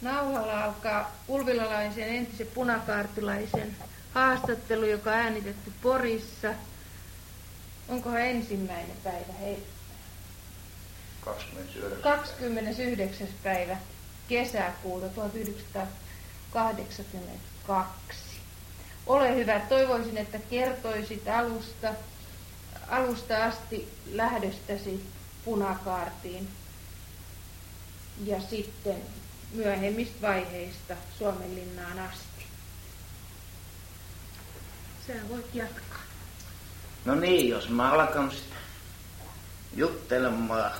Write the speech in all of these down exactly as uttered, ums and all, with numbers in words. nauhalaukaa ulvilalaisen entisen punakaartilaisen haastattelu, joka äänitetty Porissa. Onkohan ensimmäinen päivä? Hei. kaksikymmentäyhdeksäs päivä kesäkuuta tuhatyhdeksänsataakahdeksankymmentäkaksi. Ole hyvä, toivoisin, että kertoisit alusta, alusta asti lähdöstäsi punakaartiin ja sitten myöhemmistä vaiheista Suomenlinnaan asti. Sä voit jatkaa. No niin, jos mä alkan juttelemaan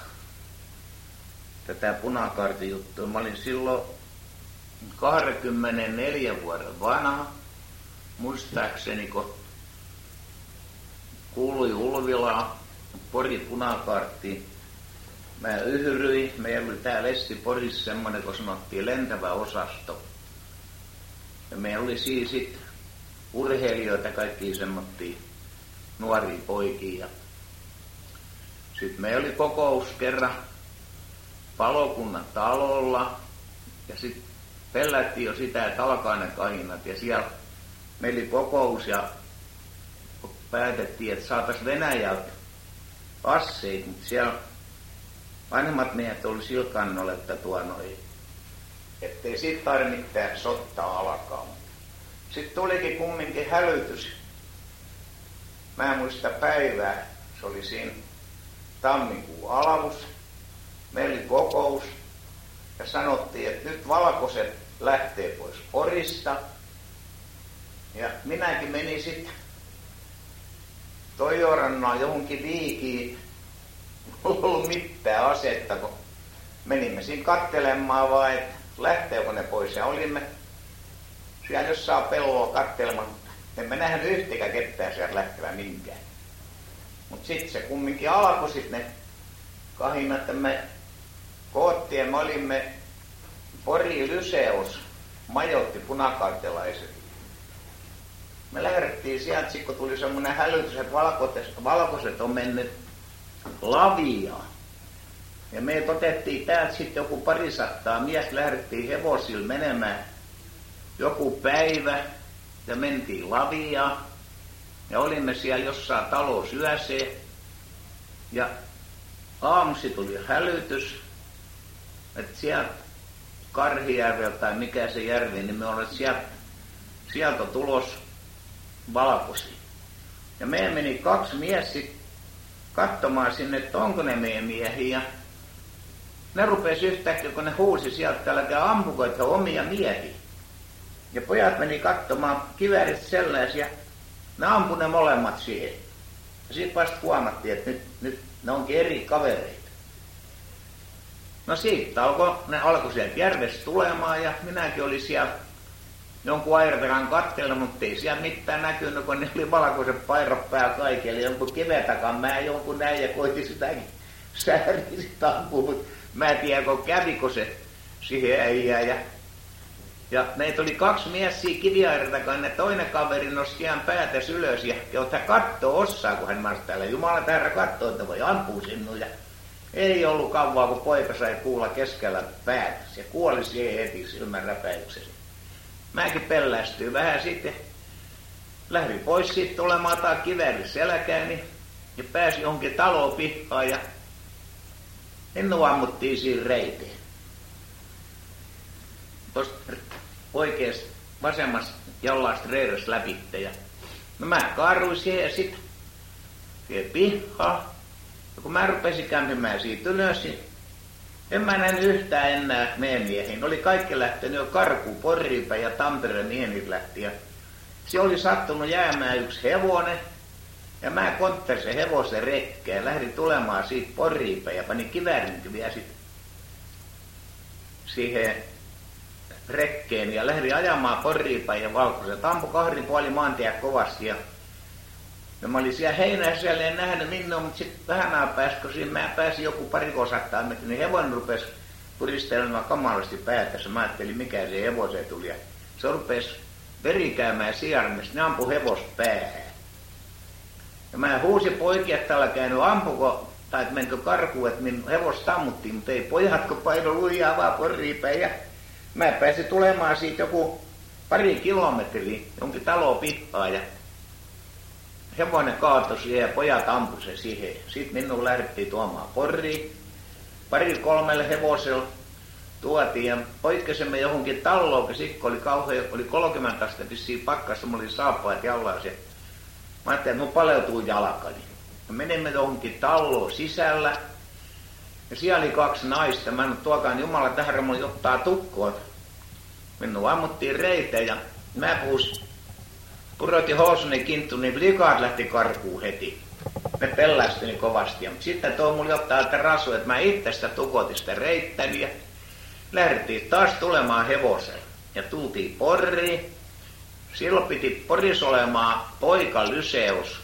tätä punakaartin juttua. Mä olin silloin kaksikymmentäneljä vuoden vanha, muistaakseni, kun kuului Ulvilaan, Pori punakaarttiin. Mä yhdyin, meillä oli tää Lessiporissa semmonen, kun sanottiin lentävä osasto. Ja meillä oli siis sit urheilijoita, kaikki semmoittia nuoria poikia. Sitten meillä oli kokous kerran palokunnan talolla ja sitten pellättiin jo sitä, että alkaa ne kahinat. Ja siellä meillä oli kokous ja päätettiin, että saataisiin Venäjältä asseet, mutta siellä vanhemmat miehet oli sillä kannalla, että tuo noin, ettei siitä tarvitse mitään sottaa alkaa. Sitten tulikin kumminkin hälytys. Mä en muista päivää, se oli siinä tammikuun alavus. Meillä oli kokous ja sanottiin, että nyt valkoiset lähtee pois Porista. Ja minäkin menin sitten Toijorannaan johonkin viikiin. Ollut mitään asetta, kun menimme siinä kattelemaan vaan, että lähteekö ne pois. Ja olimme siellä jossain pelloa kattelemaan. Emme nähnyt yhtäkään ketään siellä lähtevä minkään. Mutta sitten se kumminkin alkoi sit ne kahinat, että me koottiin, me olimme Pori Lyseos, majoitti punakaartilaiset. Me lähdettiin sieltä, kun tuli semmoinen hälytys, että valkoiset on mennyt Lavia. Ja me otettiin täältä sitten joku parisataa mies, lähdettiin hevosilla menemään joku päivä ja mentiin Lavia. Ja olimme siellä jossain talossa yöseen. Ja aamuksi tuli hälytys, että sieltä Karhijärveltä tai mikä se järvi, niin me olemme sieltä, sieltä tulos valkoisia. Ja me meni kaksi mies sitten katsomaan sinne, että onko ne meidän miehiä. Ne rupesi yhtäkkiä, kun ne huusi sieltä, että älkää ampuko, että omia miehiä. Ja pojat meni katsomaan kiväärit sellaisia. Ne ampu ne molemmat siihen. Ja sitten vasta huomattiin, että nyt, nyt ne onkin eri kavereita. No siitä alkoi, ne alkoi sieltä järvestä tulemaan ja minäkin olin siellä jonkun airveran katsella, mutta ei siellä mitään näkynyt, kun ne oli valkoiset pairot päällä kaikille. Jonkun kiven takan mä jonkun näin ja koitin sitäkin sääriä sitä ampua. Mä en tiedä, kun kävikö se siihen äijään. Ja, ja meitä oli kaksi miessiä kiviairen takan, ja toinen kaveri nosti ihan päätäs ylös ja jota kattoo osaa, kun hän marssi täällä. Jumala tähdä kattoo, että voi ampua sinua. Ja ei ollut kauaa, kun poika sai kuulla keskellä päätäs ja kuoli siihen heti silmän räpäyksessä. Mäkin pellästyin vähän sitten, lähdin pois sitten olemaan tai kiväärin selkääni ja pääsin jonkin taloon pihaan ja ennua ammuttiin siinä reiteen. Tuosta oikeasta vasemmasta jollaista reirästä läpitte ja no mä kaaruin siihen ja sitten siihen pihaan. Ja kun mä rupesin kämpimään siitä ylös, en mä nähnyt yhtään enää meidän miehiin. Oli kaikki lähtenyt jo karkuun Poriinpä ja Tampereen miehiin lähti. Ja se oli sattunut jäämään yksi hevonen. Ja mä konttasin sen hevosen rekkeen. Lähdin tulemaan siitä Poriinpä ja panin kiväärinkin vielä sit siihen rekkeen. Ja lähdin ajamaan Poriinpä ja valkoisen. Tampo kahden puoli maantia kovasti. Ja Ja mä olin siellä heinässä, siellä en nähnyt minua, mutta sitten vähän ajan päästä, kun siinä mä pääsin joku pari kosattaa metriä, niin hevonen rupesi puristelemaan kamalasti päätässä. Mä ajattelin, mikä se hevoseen tuli. Ja se rupesi verikäymään sijarmista, ne ampui hevosta päähän. Ja mä huusin poikia, että täällä käynyt ampuko, tai että menkö karkuun, että minun hevosta ammuttiin, mutta ei pojatko paino lujaa vaan Poriinpäin. Ja mä pääsin tulemaan siitä joku pari kilometriä jonkin talo pihaa ja hevonen kaatoi siihen ja pojat ampui se siihen. Sitten minun lähdettiin tuomaan Poriin. Pari kolmelle hevosella tuotiin ja poikkesimme johonkin talloon, kun oli kauhean, oli kolmekymmentä astetta vissiin pakkassa, mulla oli saappaat jallaan. Ja mä ajattelin, että mun paleutuu jalkani. Ja menemme johonkin talloon sisällä ja siellä oli kaksi naista. Mä en tuokaan Jumala tähän, mulla ottaa tukkoon. Minun ammuttiin reiteen ja mä puhuis, purotin housuni kinttuun, niin likaat lähti karkuun heti. Me pellästyni kovasti. Sitten tuo mulla ottaa tätä rasua, että mä itse sitä tukotista reittäni ja lähdettiin taas tulemaan hevoselle. Ja tultiin Poriin. Silloin piti Porissa olemaan poikalyseus.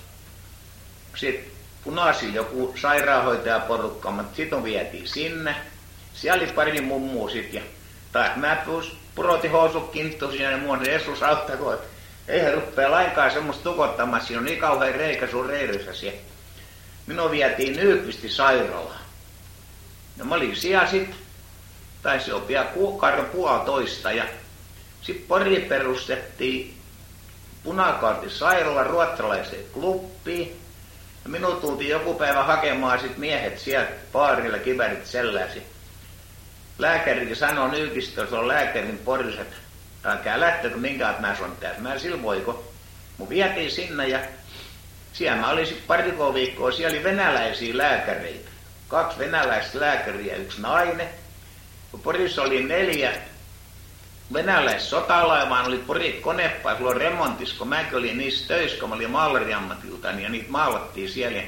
Sitten punaisin joku sairaanhoitajaporukka, mutta sitten vietiin sinne. Siellä oli pari mummua sitten ja taas mä purotin housut kinttuun ja muun Jeesus auttakoon. Eihän ruppea lainkaan semmoista tukottamaan, siinä on niin kauhean reikä sun reiryssä siellä. Minua vietiin Nyqvistin sairaalaan. Ja mä olin siellä sitten, taisi jo pian kuukauden puolitoista, ja sitten Pori perustettiin punakaartin sairaala ruotsalaiseen klubbiin. Ja minua tultiin joku päivä hakemaan sit miehet sieltä baarilla, kivärit selläsi. Lääkärikin sanoi Nyqvistillä, se on lääkärin Porissa. Älkää lähtökö minkään, että mä sanon tässä. Mä silvoiko. Mun vietiin sinne ja siellä mä olin sitten pari viikkoa. Siellä oli venäläisiä lääkäreitä. Kaksi venäläistä lääkäriä, yksi nainen. Porissa oli neljä venäläistä sotalaivaa, oli Pori konepaa, sulla on remontis, kun mäkin olin niissä töissä, kun mä olin maalariammatiltani ja niitä maalattiin siellä.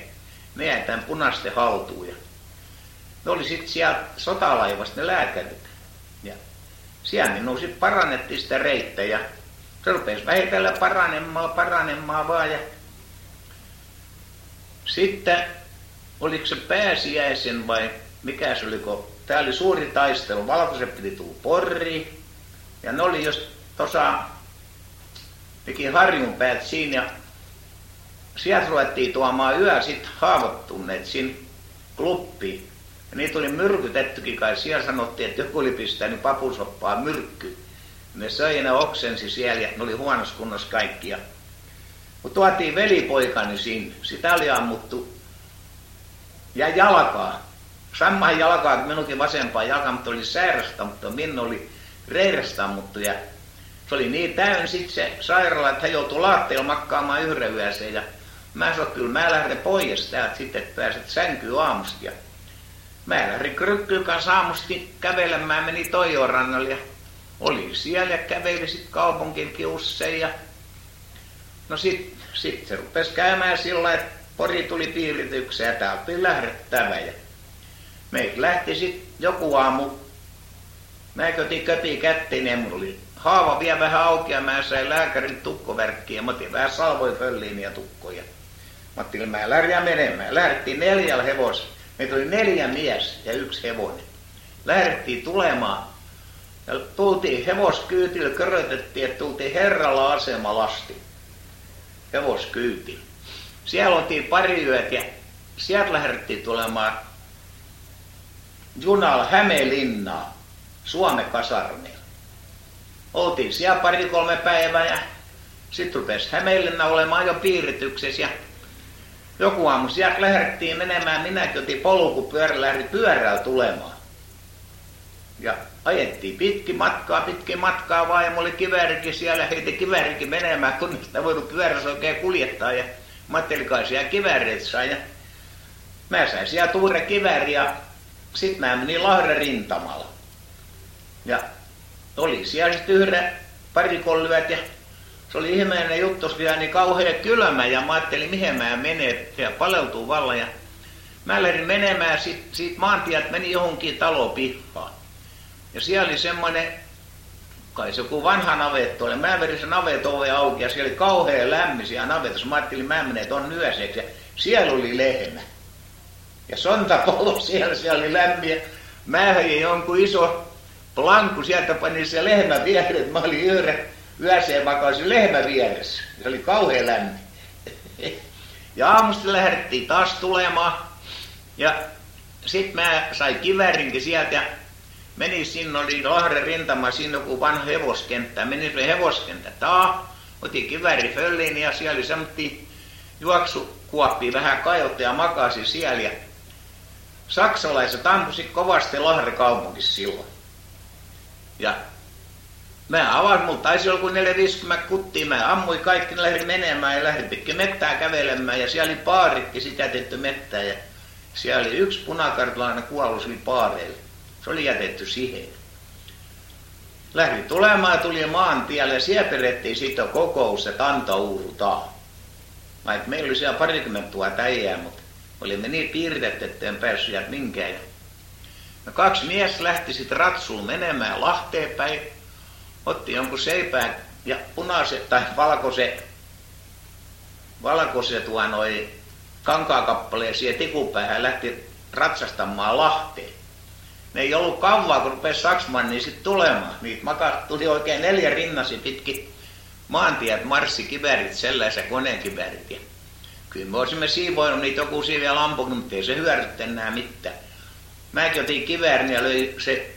Ne jäi tämän punaisten haltuun. Ja ne oli sitten siellä sotalaivasta ne lääkärit. Ja siellä minun sitten parannettiin sitä reittejä. Se rupesi vähitellen paranemaan, paranemaan vaan. Ja sitten, oliko se pääsiäisen vai mikä se oli, kun tämä oli suuri taistelu. Valkoiset piti tulla Poriin. Ja ne oli just tuossa tekin harjun päät siinä. Ja sieltä ruvettiin tuomaan yö sitten haavoittuneet siinä klubbiin. Ja niitä oli myrkytettykin kai. Siellä sanottiin, että joku oli pistänyt papusoppaa myrkky. Ne söi ne oksensi siellä ja ne oli huonossa kunnossa kaikki. Mutta tuotiin velipoikani sinne. Sitä oli ammuttu. Ja jalkaa. Samaan jalkaa, kun minunkin vasempaan jalkaan, mutta oli sairasta, mutta minun oli reirästä ammuttu. Ja se oli niin täynnä sitten se sairaala, että hän joutui laatteilla makkaamaan yhden yöseen. Ja mä sanoin, kyllä mä lähden pois täältä sitten, että pääset sänkyyn aamusta. Mä lähdin krykkyyn kanssa aamusti kävelemään, meni Toijorannalle ja olin siellä ja kävelin sitten kaupunkinkin usein. Ja no sit, sit se rupesi käymään sillä, että Pori tuli piiritykseen ja täältä oli lähdettävä. Ja meitä lähti sitten joku aamu, mä otin köpiä kättiin ja mulla oli haava vielä vähän auki ja mä sain lääkärin tukkoverkkiin ja mä otin vähän salvoin pölliin ja tukkoja. Mä otin, mä lähdin menemään. Lähdettiin neljällä hevosella. Meitä oli neljä mies ja yksi hevonen. Lähdettiin tulemaan. Ja tultiin hevoskyytillä, körötettiin, että tultiin herralla asemalaasti. Hevoskyytillä. Siellä oltiin pari yöt ja sieltä lähdettiin tulemaan junalla Hämeenlinnaan, Suomen kasarmeilla. Oltiin siellä pari-kolme päivää ja sitten rupesi Hämeenlinna olemaan jo piirityksessä. Ja joku aamu sieltä lähdettiin menemään, minäkin otin polkupyörä, lähdin pyörällä tulemaan. Ja ajettiin pitkin matkaa, pitkin matkaa vaan ja mulla oli kiväärikin siellä, heitin kiväärikin menemään, kun sitä voinut pyörässä oikein kuljettaa ja mä ajattelin kai siellä kiväärit sain. Ja mä sain siellä tuure kivääri ja sit mä menin Lahden rintamalla. Ja oli siellä sit yhden parikollyöt ja se oli ihmeinen juttu, se oli niin kauhean kylmä ja mä ajattelin, mihin mä menen, ja paleltuu vallan. Ja mä lähdin menemään, sit, sit maantieltä meni johonkin talopihaan. Ja siellä oli semmoinen, kai se joku vanha navetto oli, mä vedin se navetoveen auki ja siellä oli kauhean lämmisiä navetossa. Mä ajattelin, mä menen ton yöseksi ja siellä oli lehmä. Ja sontapollo siellä, siellä oli lämmin. Mä höin jonkun iso plankku, sieltä panin se lehmä viereen, mä olin yhden. Yöseen makasin lehmä vieressä. Se oli kauhean lämmin. Ja aamusta lähdettiin taas tulemaan. Ja sit mä sain kiväärinkin sieltä. Ja Meni sinne, oli Lahden rintama, siinä joku vanha hevoskenttä. Meni sinne hevoskentä taa, oti kivääri fölliin ja siellä oli semmoinen juoksukuoppi, vähän kajotti ja makasi siellä. Ja saksalaiset ampusivat kovasti Lahden kaupungissa silloin. Ja mä avasin, mulla taisi joku neljä viisikymmentä kuttia, mä ammuin kaikki, ne lähdin menemään ja lähdin pitkin mettää kävelemään ja siellä oli paaritkin, sitä jätetty mettää ja siellä oli yksi punakartalainen kuollut sille paareille, se oli jätetty siihen. Lähdin tulemaan, tuli maantielle ja siellä perettiin siitä kokous, että antauurutaan. Mä et, meillä oli siellä parikymmentä tuota äijää, mutta olimme niin piirretty, että en päässyt sieltä minkään. No kaksi mies lähti sitten ratsuun menemään Lahteen päin. Otti jonkun seipään ja punaisen tai valkoisen, valkoisen tuon kankaakappaleen siihen tikupäähän lähti ratsastamaan Lahteen. Ne ei ollut kauaa, kun rupesi Saksman, niin sitten tulemaan. Niitä makas, tuli oikein neljä rinnasi pitkin maantiet, marssikivärit, sellaisia koneenkivärit. Ja kyllä me olisimme siivoinut niitä joku siiviä lampukin, mutta ei se hyödyttä enää mitään. Mäkin otin kiväärin ja löi se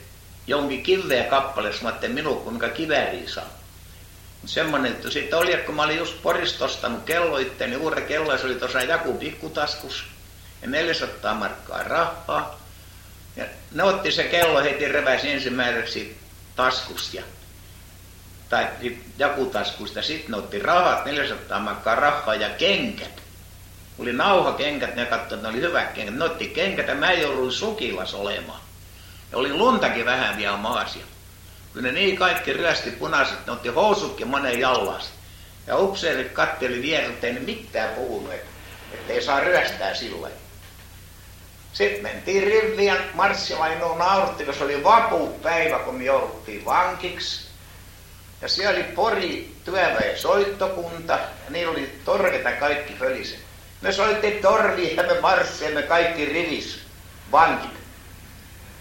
jonkin kiveä kappale, mä ajattelin minun kuinka kivääriä saa. Semmoinen, että siitä oli, kun mä olin just Porista ostanut kello itteeni, niin uuden kello, se oli tuossa jaku pikkutaskus ja neljäsataa markkaa rahaa. Ja ne otti se kello heti reväsi ensimmäiseksi taskusta, ja, tai jakutaskusta, sitten ne otti rahat, neljäsataa markkaa rahaa ja kenkät. Oli nauhakenkät, ne katsoivat, että ne oli hyvät kenkät, ne otti kenkät ja mä jouduin sukilas olemaan. Ja oli luntakin vähän vielä maasia. Kyllä ne niin kaikki ryösti punaiset, ne otti housutkin monen jallas. Ja upseerit katteli viereltä, ei ne mitään puhunut, ettei saa ryöstää silloin. Sitten mentiin riviin, marssilainoon nauratti, kun se oli vapuupäivä, kun me jouduttiin vankiksi. Ja siellä oli Pori työväen soittokunta, ja niillä oli torveta kaikki föliset. Me soittiin torviin ja me marssimme kaikki rivis vankit.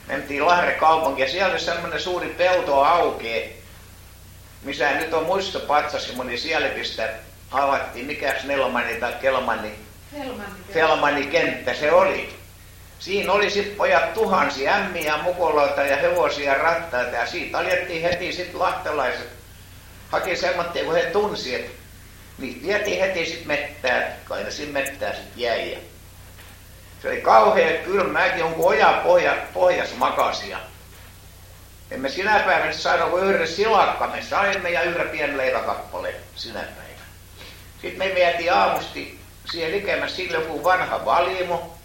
Mentiin Lahden kaupunkiin ja siellä oli semmoinen suuri pelto aukee, missä nyt on muistopatsas, moni sielläkin sitä avattiin. Mikäs Nelmani tai Kelmani? Felmani kenttä se oli. Siinä oli sitten pojat tuhansia ämmiä, mukoloita ja hevosia, rattaita ja siitä alettiin heti sitten lahtelaiset. Haki semmoinen, kun he tunsi, että niitä vietiin heti sitten mettää, kai ne siinä mettää sitten jäi. Se oli kauhean kylmääkin, jonkun ojan pohja, pohjas makasia. Emme sinä päivänä saada kuin yhden silakka, me saimme ja yhden pienen leiväkappaleen sinä päivänä. Sitten me vietiin aamusti siihen likemmässä sille joku vanha valimo.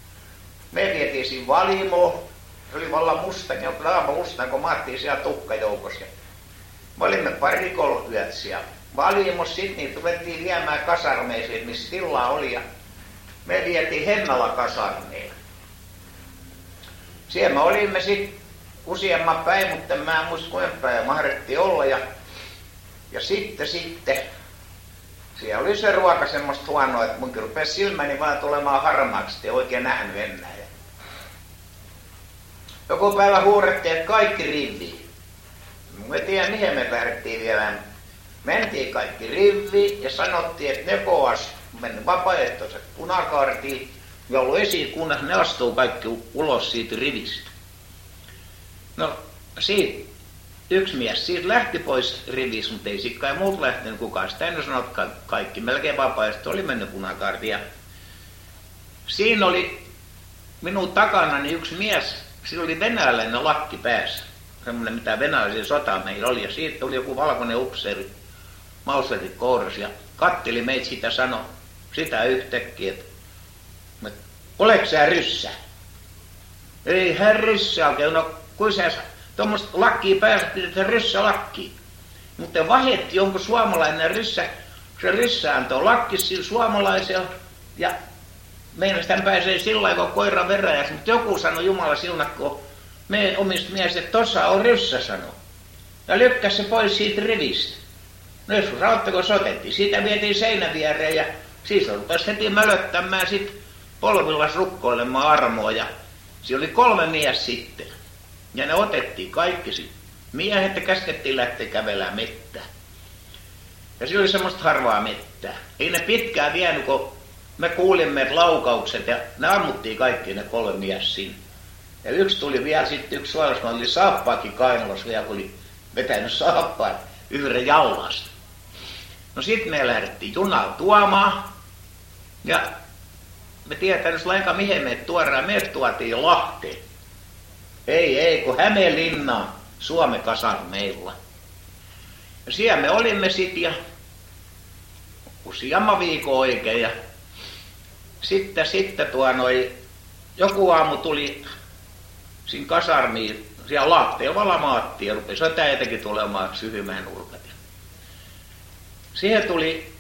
Me vietiin siinä valimoon, se oli vallan musta, niin oli aamu musta, kun maattiin siellä tukkajoukossa. Me olimme pari kolkyöt siellä valimossa, sitten niitä ruvettiin viemään kasarmeisiin, missä tilaa oli. Ja me vietiin Hennala kasarniin. Siellä me olimme sitten useamman päin, mutta mä en muista kuinka päin mahdettiin olla. Ja, ja sitten, sitten, siellä oli se ruoka semmoista huonoa, että munkin rupesi silmäni vaan tulemaan harmaaksi, ettei oikein nähnyt enää. Joku päivä huurettiin, että kaikki riviin. Mä en tiedä, mihin me lähdettiin vielä. Mentiin kaikki riviin ja sanottiin, että ne koas. Mennyt vapaaehtoiset punakaartiin, ja ollut esikunnassa, ne astuu kaikki ulos siitä rivistä. No siitä, yksi mies siitä lähti pois rivistä, mutta ei siitä kai muut lähtenyt kukaan. Sitä en sanonut, kaikki melkein vapaaehtoiset oli mennyt punakaartiin. Ja siinä oli minun takanani yksi mies, sillä oli venäläinen lakki päässä, semmoinen mitä venäläisiä sota meillä oli, ja siitä tuli joku valkoinen upseeri, mauseri kourassa, ja katteli meitä sitä sanoi, sitä yhtäkkiä, että oletko sä ryssä? Ei hän ryssä oikein, okay. No kun sä tuommoista lakkiin pääset, että ryssä lakkiin. Mutta vahetti jonkun suomalainen ryssä, se ryssä antoi lakki sillä suomalaisella ja meinas tämän pääsee sillä lailla, kun koira veräjäs, mutta joku sanoi Jumala siunakkoon, meidän omista mies, että tossa on ryssä sanoi. Ja lykkäsi se pois siitä rivistä. No joskus auttako sotettiin, siitä vietiin seinän viereen ja siis rupesi heti mölöttämään sit polvillas rukkoilemaan armoa ja siellä oli kolme mies sitten ja ne otettiin kaikki sitten. Miehet käskettiin lähteä kävelemään mettään ja siellä oli semmoista harvaa mettää. Ei ne pitkään vienyt, kun me kuulimme, että laukaukset ja ne ammuttiin kaikki ne kolme mies sinne. Ja yksi tuli vielä sitten, yksi suorastaan oli saappaakin kainalossa vielä, kun oli vetänyt saappaat yhden jaulasta. No sitten me lähdettiin junalla tuomaan ja me tiedetään nyt lainkaan mihin me tuodaan. Me tuotiin Lahteen. Ei, ei, kun Hämeenlinnaan Suomen kasarmeilla. Ja siellä me olimme sitten ja useamman viikon oikein ja sitten, sitten tuo noi, joku aamu tuli siinä kasarmiin, siellä Lahteen valamaattiin ja rupesi jotenkin tulemaan syhymään nurkat. Siihen tuli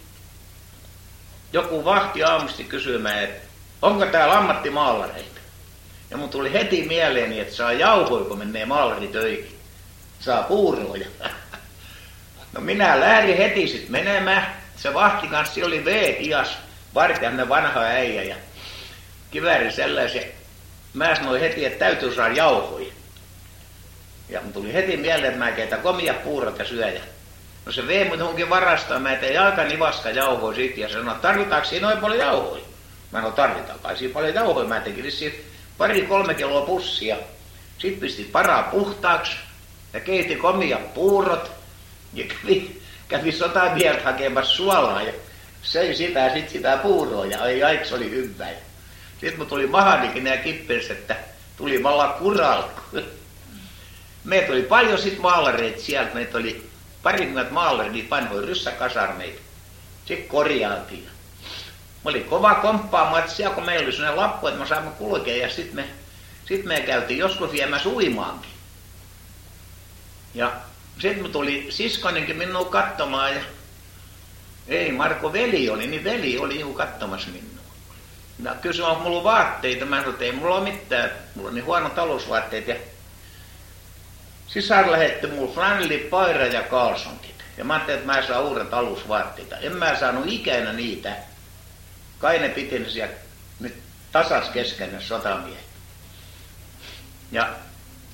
joku vahti aamusti kysymään, että onko täällä ammattimaalareita. Ja mun tuli heti mieleeni, että saa jauhoja, kun menee maalaritöihin. Saa puuroja. No minä lähdin heti sitten menemään. Se vahti kanssa oli V-tias, vartijainen vanha äijä ja kiväärin sellaisen. Mä sanoin heti, että täytyy saada jauhoja. Ja mun tuli heti mieleen, että mä keitän komia puurot ja syöjä. No se vei mut hunkin varastaa, mä tein aika nivaska jauhoja siitä ja sanoi, tarvitaanko siinä noin paljon jauhoja? Mä sanoin, tarvitaan kai siinä paljon jauhoja. Mä tekin vissiin pari-kolme kiloa pussia. Sitten pistin paraa puhtaaksi ja keitin komia puurot ja kävi, kävi sotamiehet hakemassa suolaa ja söi sitä ja sit sitä puuroa ja ai aiks oli hyvää. Sitten mut tuli mahanikin ja kippens, että tuli valla kuralku. Meitä oli paljon sit maalareita sieltä, meitä oli parikymmentä maalaria, niin vanhoja ryssäkasarmeita. Sitten korjaantiin. Mä olin kova komppaamatsija, kun meillä oli sellainen lappu, että me saimme kulkea. Ja sitten me, sit me käytiin joskus viemässä uimaankin. Ja sitten me tuli siskonenkin minua katsomaan. Ja ei, Marko, veli oli, niin veli oli juu katsomassa minua. Ja kysyi, onko mulla vaatteita? Mä sanoin, että ei mulla ole mitään. Mulla on niin huono talousvaatteet. Ja sisar lähetti mulle franelli, paira ja kalsontit. Ja mä ajattelin, että mä saan uudet alusvaatteita. En mä saanut ikänä niitä. Kai ne piti ne siellä nyt tasas keskenä sotamiehet. Ja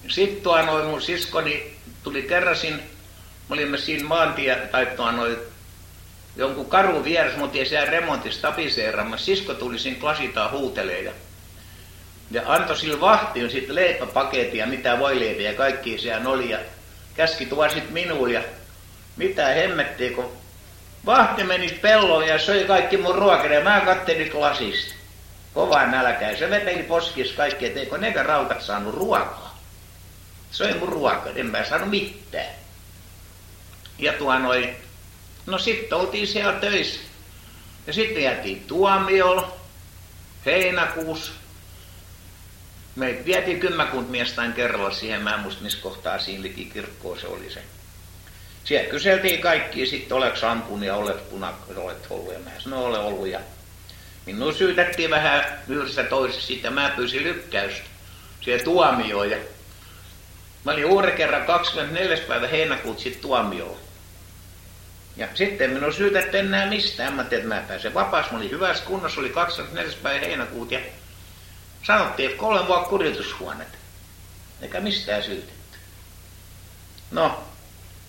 sit tuo noin mun siskoni tuli kerrasin, me olimme siinä maantie, tai tuo noin jonkun karun vieressä, me oltiin siellä remontissa tapiseeraamassa. Sisko tuli siinä klasitaan huuteleen ja Ja antoi sille vahtiin sitten leipäpaketia, mitä voi leipiä ja kaikki siellä oli. Ja käski tuo sitten minuun ja mitä hemmettiin, kun vahti meni pelloon ja söi kaikki mun ruokin ja mä kattelin lasista. Kovaa nälkää. Se veteli poskissa kaikki, et eikö nekään rautat saanut ruokaa. Söi mun ruokaa, en mä saanut mitään. Ja tuo noin, no sitten oltiin siellä töissä. Ja sitten jäätiin tuomiolla heinäkuussa. Me vietiin kymmenkunta miestain kerralla siihen, mä en muista missä kohtaa siinä liki kirkkoa se oli se. Siellä kyseltiin kaikkia sitten, oleks ampunut ja olet punakko, olet ollut ja mä sanoin, olen ollut. Ja minun syytettiin vähän yhdessä toisessa sitten, mä pyysin lykkäystä siihen tuomioon. Ja mä olin uuden kerran kaksikymmentäneljäs päivä heinäkuuta sitten tuomioon. Ja sitten minun syytettiin enää mistään, mä tein, että mä pääsen vapaas, mä olin hyvässä kunnossa, oli kaksikymmentäneljäs päivä heinäkuuta. Ja sanottiin, että kolme vuotta kuritushuonetta, eikä mistään syytetty. No,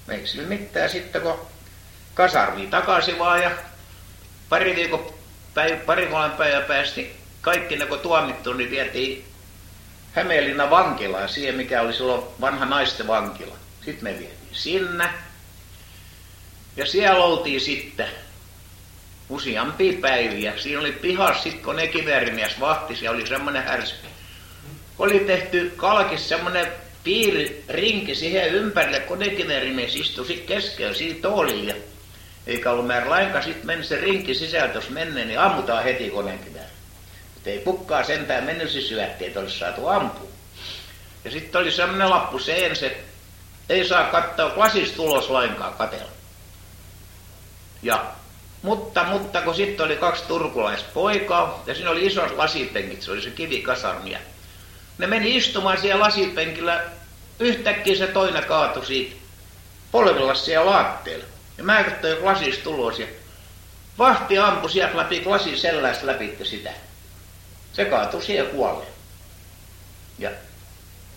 ei sillä mitään sitten, kun kasarviin takaisin vaan ja pari viikon päivä, pari kolmen päivän päästi kaikki ne, kun tuomittu, niin vietiin Hämeenlinnan vankilaan, siihen mikä oli silloin vanha naisten vankila. Sitten me vietiin sinne ja siellä oltiin sitten useampia päiviä. Siinä oli pihassa sitten, kun ne kiväärimies vahtisi ja oli semmoinen härski. Oli tehty kalkissa semmoinen piiririnki siihen ympärille, kun ne kiväärimies istui sitten keskellä siinä toolilla. Eikä ollut määrä lainkaan sitten mennä se rinki sisältö, jos mennään, niin ammutaan heti koneen kivääri. Mutta ei kukkaan sentään mennyt sisyätti, että olisi saatu ampua. Ja sitten oli semmoinen lappu seinässä, että ei saa katsoa lasista tulos lainkaan katella. Ja Mutta, mutta kun sitten oli kaksi turkulaispoikaa ja siinä oli isot lasipenkit, se oli se kivikasarmia. Ne meni istumaan siellä lasipenkillä, yhtäkkiä se toinen kaatui siitä polvilla siellä laatteella. Ja mä katsoin lasista tulos ja vahti ampui sieltä läpi, lasi sellästä läpi sitä. Se kaatui siellä kuolleen. Ja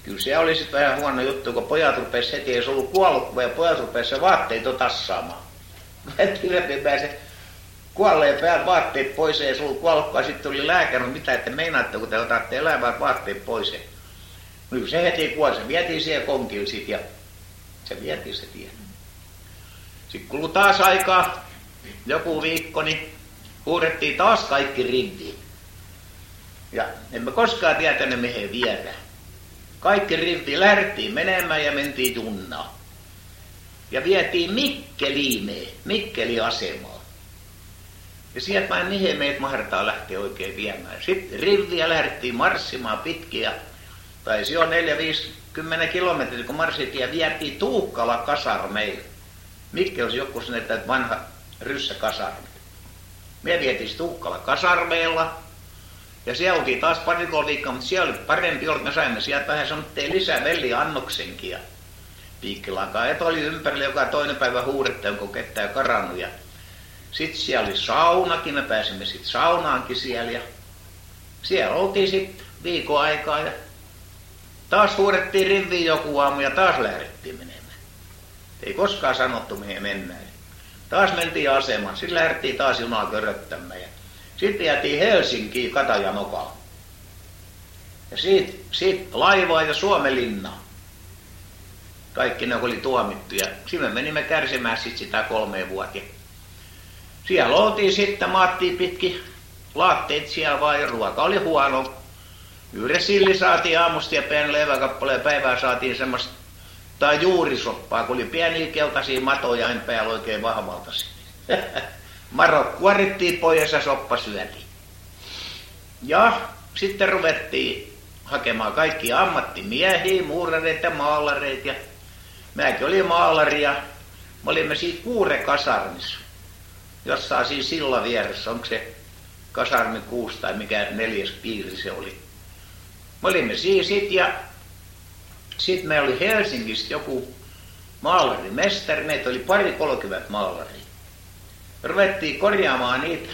kyllä se oli sitten vähän huono juttu, kun pojat rupesi heti, ei se ollut kuollut, vaan pojat rupesi se vaatteita tassaamaan. Vettiin läpi pääse. Kuolleen päältä vaatteet pois, ei sulla kuollutkaan. Sitten tuli lääkäri, mitä ette meinaatte, kun te otatte elävää vaatteet pois. No kun se heti kuoli, se vietiin siihen konkille sit ja se vietiin se tie. Sitten kului taas aikaa, joku viikko, niin huudettiin taas kaikki rintiin. Ja emme koskaan tietäneet mihin viedään. Kaikki rintiin, lähdettiin menemään ja mentiin junnaa. Ja vietiin Mikkeliin, Mikkeli-asemaan. Ja sieltä vain mihin meitä mahdetaan lähteä oikein viemään. Sitten riviä lähdettiin marssimaan pitkiä. Tai se on neljä viisikymmentä kilometriä, kun marssit ja vietiin Tuukkala kasarmeille. Mikkeli olisi joku sinne, että vanha ryssäkasarmi. Me vietiin Tuukkala kasarmeilla. Ja siellä oltiin taas pari kolme viikkoa, mutta siellä oli parempi ollut. Me saimme sieltä vähän sanottiin lisää velliannoksenkin. Piikkilankaa. Et oli ympärillä joka toinen päivä huudettiin, kun ketään karannut. Ja sitten siellä oli saunakin, me pääsimme sitten saunaankin siellä ja siellä oltiin sitten viikon aikaa ja taas huudettiin riviin joku aamu ja taas lähdettiin menemään. Ei koskaan sanottu mihin mennään. Taas mentiin asemaan, sitten lähdettiin taas junaa köröttämään ja sitten jäätiin Helsinkiin Katajanokalle. Ja siitä, siitä laivaan ja Suomenlinnaan. Kaikki ne oli tuomittuja. Siinä me menimme kärsimään sitten sitä kolme vuotta. Siellä oltiin sitten, maattiin pitkin laatteet siellä vaan ja ruoka oli huono. Yhden silli saatiin aamusta ja pieni leiväkappaleen päivää saatiin semmoista tai juurisoppaa, kun oli pieniä keltaisia matoja aina päällä oikein vahvalta. Marot kuorittiin pois ja soppa syötiin. Ja sitten ruvettiin hakemaan kaikki ammattimiehiä, muurareita, maalareita ja minäkin olin maalari ja me olimme siitä kuurekasarmissa. Jossain siinä sillan vieressä, onko se kasarmi kuusi tai mikä neljäs piiri se oli. Me olimme siinä sit ja sit meillä oli Helsingistä joku maalarimestari, meitä oli pari kolmekymmentä maalaria. Ruvettiin korjaamaan niitä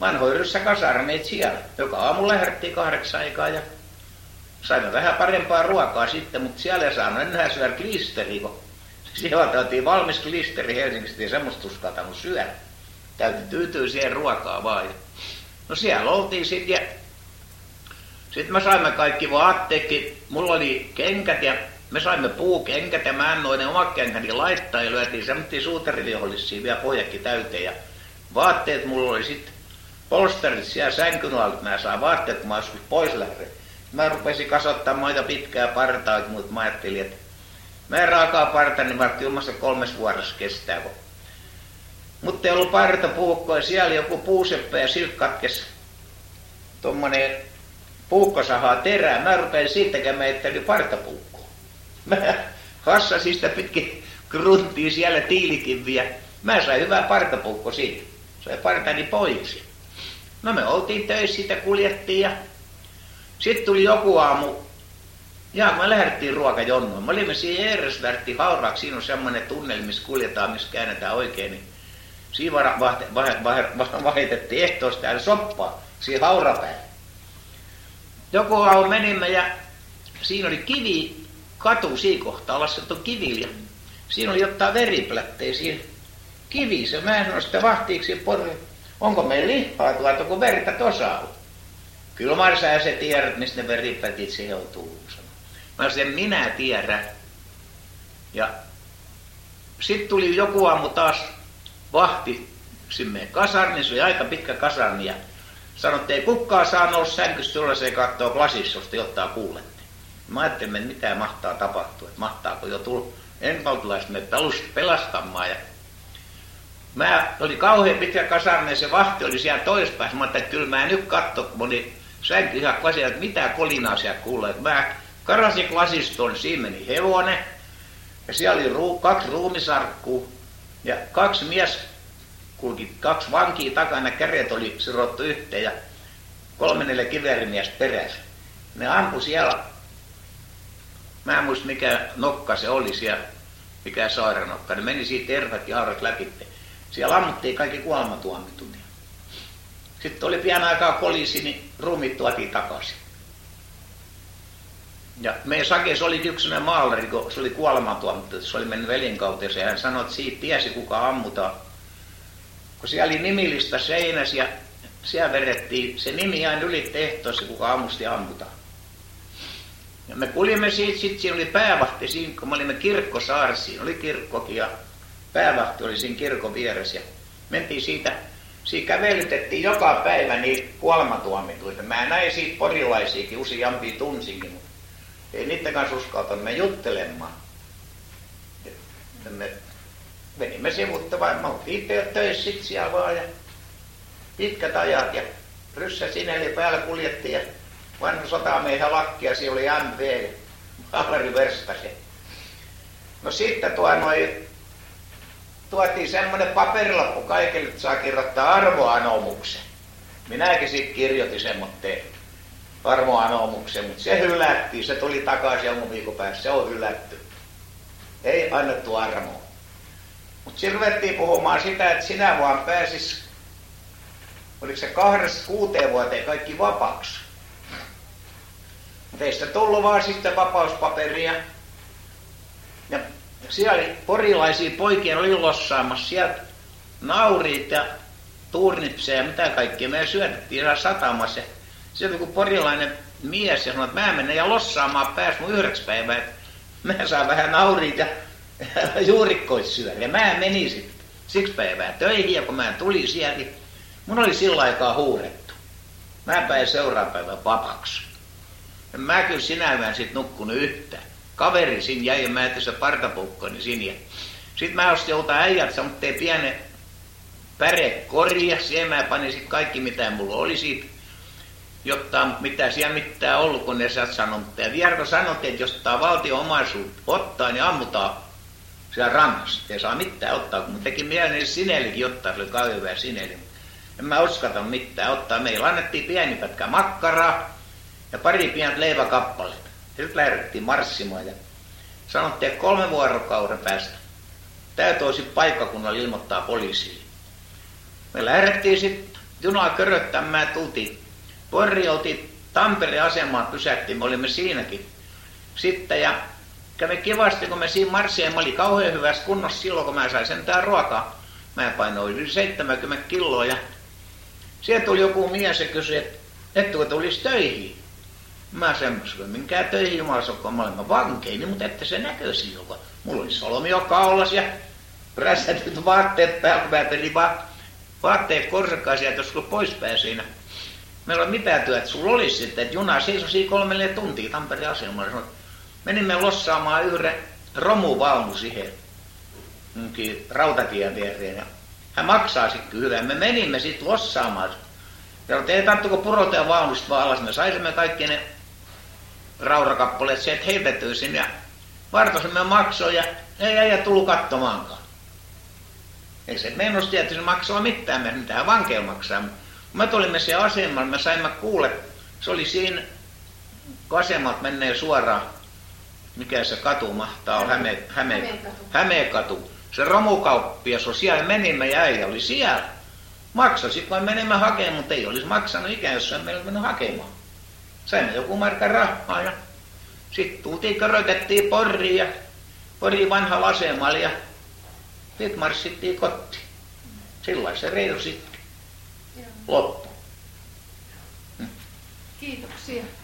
vanhoja ryssäkasarmeita siellä. Joka aamu lähdettiin kahdeksan aikaa ja saimme vähän parempaa ruokaa sitten, mutta siellä ei saanut enää syödä klisteria, kun sieltä otiin valmis klisteri Helsingistä ja semmoista uskaltanut syödä. Täytyy tyytyä siihen ruokaa vaan. No siellä oltiin sitten ja sitten me saimme kaikki vaatteekin. Mulla oli kenkät ja me saimme puukenkät ja mä annoin ne omat kenkäni laittaa ja lyötiin semmoisia suutarivihollisia vielä pohjakki täyteen. Ja vaatteet mulla oli sitten polsterit siellä sänkyn alta. Mä sain vaatteet, kun mä joskus pois lähdin. Mä rupesin kasvattamaan noita pitkää partaa, mutta mä ajattelin, että mä en raakaa parta, niin mä ilmassa kolmes vuorossa kestää. Mutta ei ollut partapuukkoja. Siellä joku puuseppä ja siltä katkesi tuommoinen puukkosahaa terää. Mä rupesin siitäkään, mä ettelin partapuukkoa. Mä hassasin sitä pitkin gruntia siellä tiilikiviä. Mä sain hyvää partapuukko siitä. Se oli partani poiksi. No me oltiin töissä, sitä kuljettiin ja sitten tuli joku aamu. Ja me lähdettiin ruokajonnoon. Me olimme siihen Eeresvärtti hauraaksi. Siinä on semmoinen tunneli, missä kuljetaan, missä käännetään oikein. Niin siinä vaihdettiin ehtoista täällä soppaa, siinä haurapäällä. Joku aamu menimme ja siinä oli kivi, katu siinä kohtaa, lassattu kivillä. Siinä oli jotain veriplättejä siinä kivissä. Mä sanoin sitä vahtiiksi porille, onko meillä lihaa tuolta, kun verta tuossa on. Kyllä Marsa, se tiedät, mistä ne veriplätit siihen on tullut. Mä sen minä tiedän. Ja sitten tuli joku aamu taas vahti sinne kasarniin. Se oli aika pitkä kasarni ja sanoi, että ei kukaan saa nousi sänkystä tuollaiseen katsoa klasissosta, jotta kuulette. Mä ajattelin, että mitä mahtaa tapahtua, että mahtaako jo tulla enpaltilaiset meidät alusta pelastamaan. Ja mä oli kauhean pitkä kasarni ja se vahti oli siellä toispäin. Mä ajattelin, että kyllä mä nyt katso, kun moni sänky ihan klasiaan, että mitä kolinaa siellä kuulee. Mä karasin klasiston, siinä meni hevonen ja siellä oli ruu, kaksi ruumisarkkua ja kaksi mies kulki, kaksi vankia takana, kädet oli sirottu yhteen ja kolme neljä kivärimies perässä. Ne ampui siellä, mä en muista mikä nokka se oli siellä, mikä sairanokka, ne meni siitä tervät ja haudat läpi. Siellä ammuttiin kaikki kuolemantuomittuja. Sitten oli pian aikaa poliisi, niin ruumit tuotiin takaisin. Ja meidän Sakes oli yksi maalari, kun se oli kuolemantuomittu, se oli mennyt elinkauteeseen ja hän sanoi, että siitä tiesi kuka ammutaan. Kun siellä oli nimilista seinässä ja siellä vedettiin, se nimi aina yli tehtoissa kuka ammusti ammutaan. Ja me kuljimme siitä, sitten siinä oli päävahti siinä, kun me olimme kirkkosaarissa, siinä oli kirkkokin ja päävahti oli siinä kirkon vieressä. Ja mentiin siitä, siinä kävelytettiin joka päivä niitä kuolematuomituita. Mä näin siitä porilaisiakin, useampia tunsinkin, mutta ei niiden kanssa uskaltanut me juttelemaan. Ja me menimme sivutta vaan, mä oltiin töissä sitten siellä vaan ja pitkät ajat ja ryssä sineli päällä kuljettiin ja vanha sotamiehen lakki ja siinä oli M V ja maalari verstasi. No sitten tuo noin, tuotiin semmoinen paperilappu kaikille, että saa kirjoittaa arvoanomuksen. Minäkin sitten kirjoitin semmoinen arvoanomuksen, mutta se hylättiin, se tuli takaisin jonkun viikon päässä, se on hylätty. Ei annettu armoa. Mutta siinä ruvettiin puhumaan sitä, että sinä vaan pääsis, oliko se kahdesta kuuteen vuoteen kaikki vapaaksi. Mutta ei sitä tullut vaan sitten vapauspaperia. Ja siellä porilaisia poikia oli lossaamassa, sieltä nauriit ja tuurnipseä ja mitä kaikkea. Me syötettiin siellä satamassa. Sieltä joku porilainen mies ja sanoi, että mä menen ja lossaamaan pääsi mun yhdeksi päivää. Mä saan vähän nauriita ja juurikkoit syödä. Ja mä menin sitten siksi päivää töihin ja kun mä tulin sieltä, mun oli sillä aikaa huurettu. Mä pääsin seuraavan päivän vapaksi. Ja mä kyllä sinällään sit nukkunut yhtään. Kaveri siinä jäi ja mä etin se partapulkkoni sinne. Ja sit mä ostin joltain äijät sammutteen pienen pärekorin ja siihen mä panin sit kaikki mitä mulla oli siitä. Jotta mitä siellä mitään ollut, kun ne saat sanonut. Ja vierko sanottiin, että jos tämä valtion omaisuus ottaa, niin ammutaan siellä rannassa. Ei saa mitään ottaa, kun teki mieleen sinelikin ottaa, se oli kauhean sineli. En mä uskata mitään ottaa. Meillä annettiin pieni pätkä makkaraa ja pari pientä leiväkappaletta. Sitten lähdettiin marssimaan ja sanottiin, että kolme vuorokauden päästä täytyy olisi paikkakunnalla ilmoittaa poliisille. Me lähdettiin sitten junaa köröttämään, tultiin Pori, oltiin Tampereen asemaan, pysähtiin, me olimme siinäkin sitten ja kävi kivasti, kun me siinä marssien, mä olin kauhean hyvässä kunnossa silloin, kun mä sain sentään ruokaa. Mä painoin yli seitsemänkymmentä kiloa ja siellä tuli joku mies ja kysyi, että ettekö tulisi töihin? Mä semmoisen, minkään töihin mä olisin, kun mä olin vankeini, mutta ette se näköisi joka. Mulla oli solmio kaulas ja räsätyt vaatteet päällä, kun mä pelin va- vaatteet korsakaisia, että joskus pois pääsin. Meillä on mitään työtä, että sulla olisi sitten, että juna seisoi kolmelle tuntia Tampereen asemalla. Sanoin, menimme lossaamaan yhden romuvaunu siihen rautatien viereen. Hän maksaa sitten hyvää. Me menimme sitten lossaamaan. Ja ei tarvitse purotea vaunusta vaan alas. Me saisimme kaikki ne raudakappaleet sieltä heitettyä sinne. Vartosimme maksoa ja ei äijä tullut katsomaankaan. Ei se, me en olisi tietysti maksaa mitään, me mitään vankeilla maksaa. Kun me tulimme siihen asemaan, me saimme kuulla, se oli siinä, kun asemat menee suoraan, mikä se katu mahtaa olla, Häme, Häme, Hämeenkatu. Hämeenkatu. Se romukauppias on siellä, menimme ja äijä oli siellä. Maksasit vaan menimme hakemaan, mutta ei olisi maksanut ikään, jos emme olisi mennyt hakemaan. Saimme joku markka rahaa ja sitten tultiin, körötettiin Poriin ja Poriin vanhalla asemalla ja sitten marssittiin kotiin. Sillain se reilu sitten. Loppu. Kiitoksia.